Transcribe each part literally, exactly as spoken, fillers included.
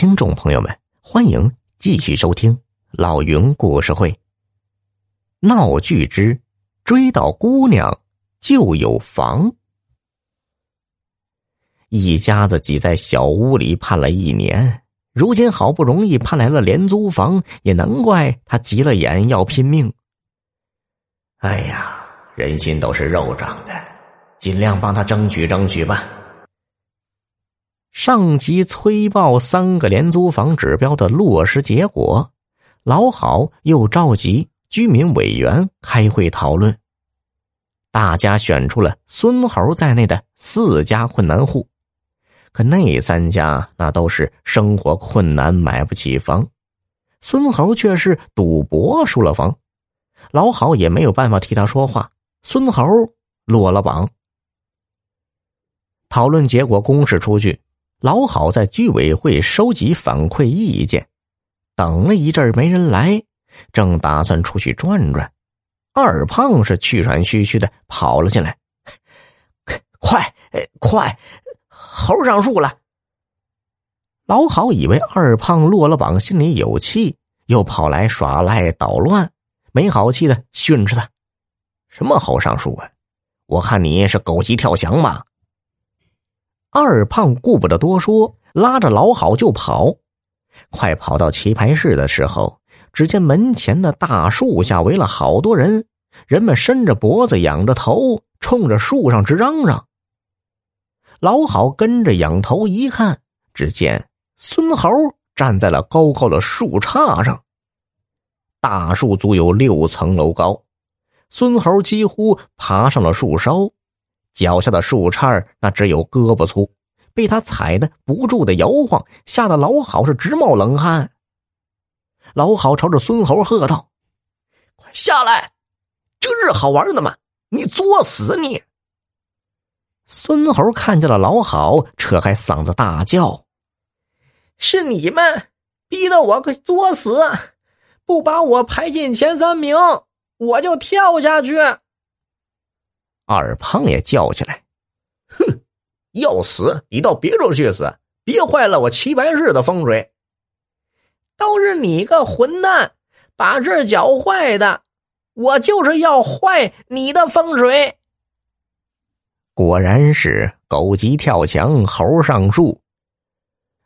听众朋友们，欢迎继续收听老云故事会。闹剧之追到姑娘就有房。一家子挤在小屋里盼了一年，如今好不容易盼来了廉租房，也难怪他急了眼要拼命。哎呀，人心都是肉长的，尽量帮他争取争取吧。上级催报三个廉租房指标的落实结果，老郝又召集居民委员开会讨论，大家选出了孙猴在内的四家困难户，可那三家那都是生活困难，买不起房。孙猴却是赌博输了房，老郝也没有办法替他说话，孙猴落了榜。讨论结果公示出去，老郝在居委会收集反馈意见，等了一阵没人来，正打算出去转转，二胖是气喘吁吁的跑了进来，快快，猴上树了。老郝以为二胖落了榜心里有气，又跑来耍赖捣乱，没好气的训斥他，什么猴上树啊，我看你是狗急跳墙吧。二胖顾不得多说，拉着老郝就跑。快跑到棋牌室的时候，只见门前的大树下围了好多人，人们伸着脖子仰着头，冲着树上直嚷嚷。老郝跟着仰头一看，只见孙猴站在了高高的树杈上。大树足有六层楼高，孙猴几乎爬上了树梢，脚下的树杈那只有胳膊粗，被他踩得不住的摇晃，吓得老郝是直冒冷汗。老郝朝着孙猴喝道：“快下来，这是好玩的吗？你作死你！”孙猴看见了老郝，扯开嗓子大叫：“是你们逼得我快作死！不把我排进前三名，我就跳下去！”二胖也叫起来：“哼，要死你到别处去死，别坏了我棋牌室的风水。”“都是你个混蛋，把这搅坏的，我就是要坏你的风水。”果然是狗急跳墙，猴上树。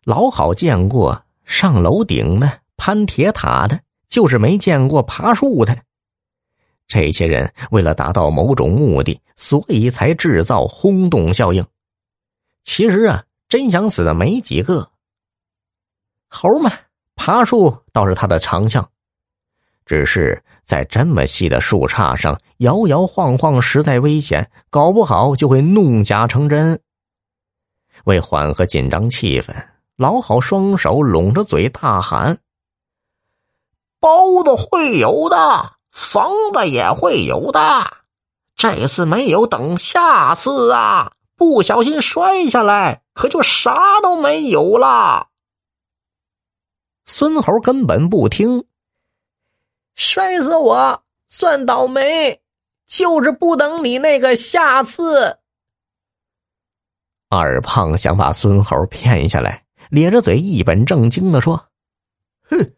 老郝见过上楼顶的、攀铁塔的，就是没见过爬树的。这些人为了达到某种目的，所以才制造轰动效应。其实啊，真想死的没几个。猴嘛，爬树倒是他的长项，只是在这么细的树杈上摇摇晃晃实在危险，搞不好就会弄假成真。为缓和紧张气氛，老郝双手拢着嘴大喊：“包子会有的，房子也会有的，这次没有等下次啊，不小心摔下来可就啥都没有了。”孙猴根本不听，摔死我算倒霉，就是不等你那个下次。二胖想把孙猴骗下来，咧着嘴一本正经地说：“哼，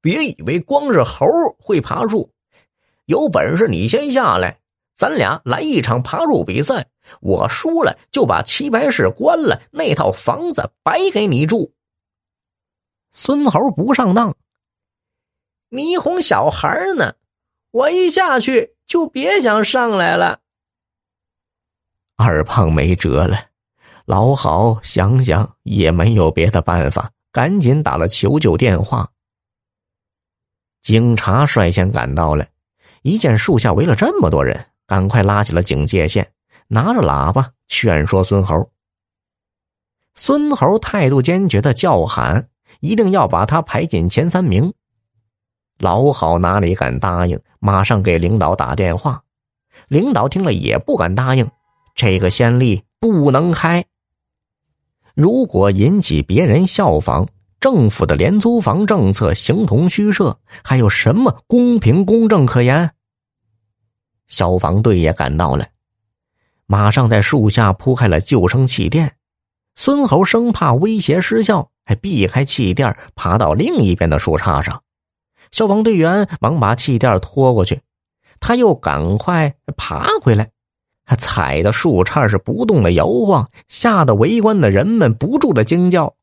别以为光是猴会爬树，有本事你先下来，咱俩来一场爬树比赛，我输了就把棋牌室关了，那套房子白给你住。”孙猴不上当：“你哄小孩呢，我一下去就别想上来了。”二胖没辙了，老郝想想也没有别的办法，赶紧打了求救电话。警察率先赶到了，一见树下围了这么多人，赶快拉起了警戒线，拿着喇叭劝说孙猴。孙猴态度坚决的叫喊，一定要把他排进前三名。老郝哪里敢答应，马上给领导打电话。领导听了也不敢答应，这个先例不能开。如果引起别人效仿，政府的廉租房政策形同虚设，还有什么公平公正可言？消防队也赶到了，马上在树下铺开了救生气垫。孙猴生怕威胁失效，还避开气垫，爬到另一边的树杈上。消防队员忙把气垫拖过去，他又赶快爬回来，踩的树杈是不动的摇晃，吓得围观的人们不住的惊叫。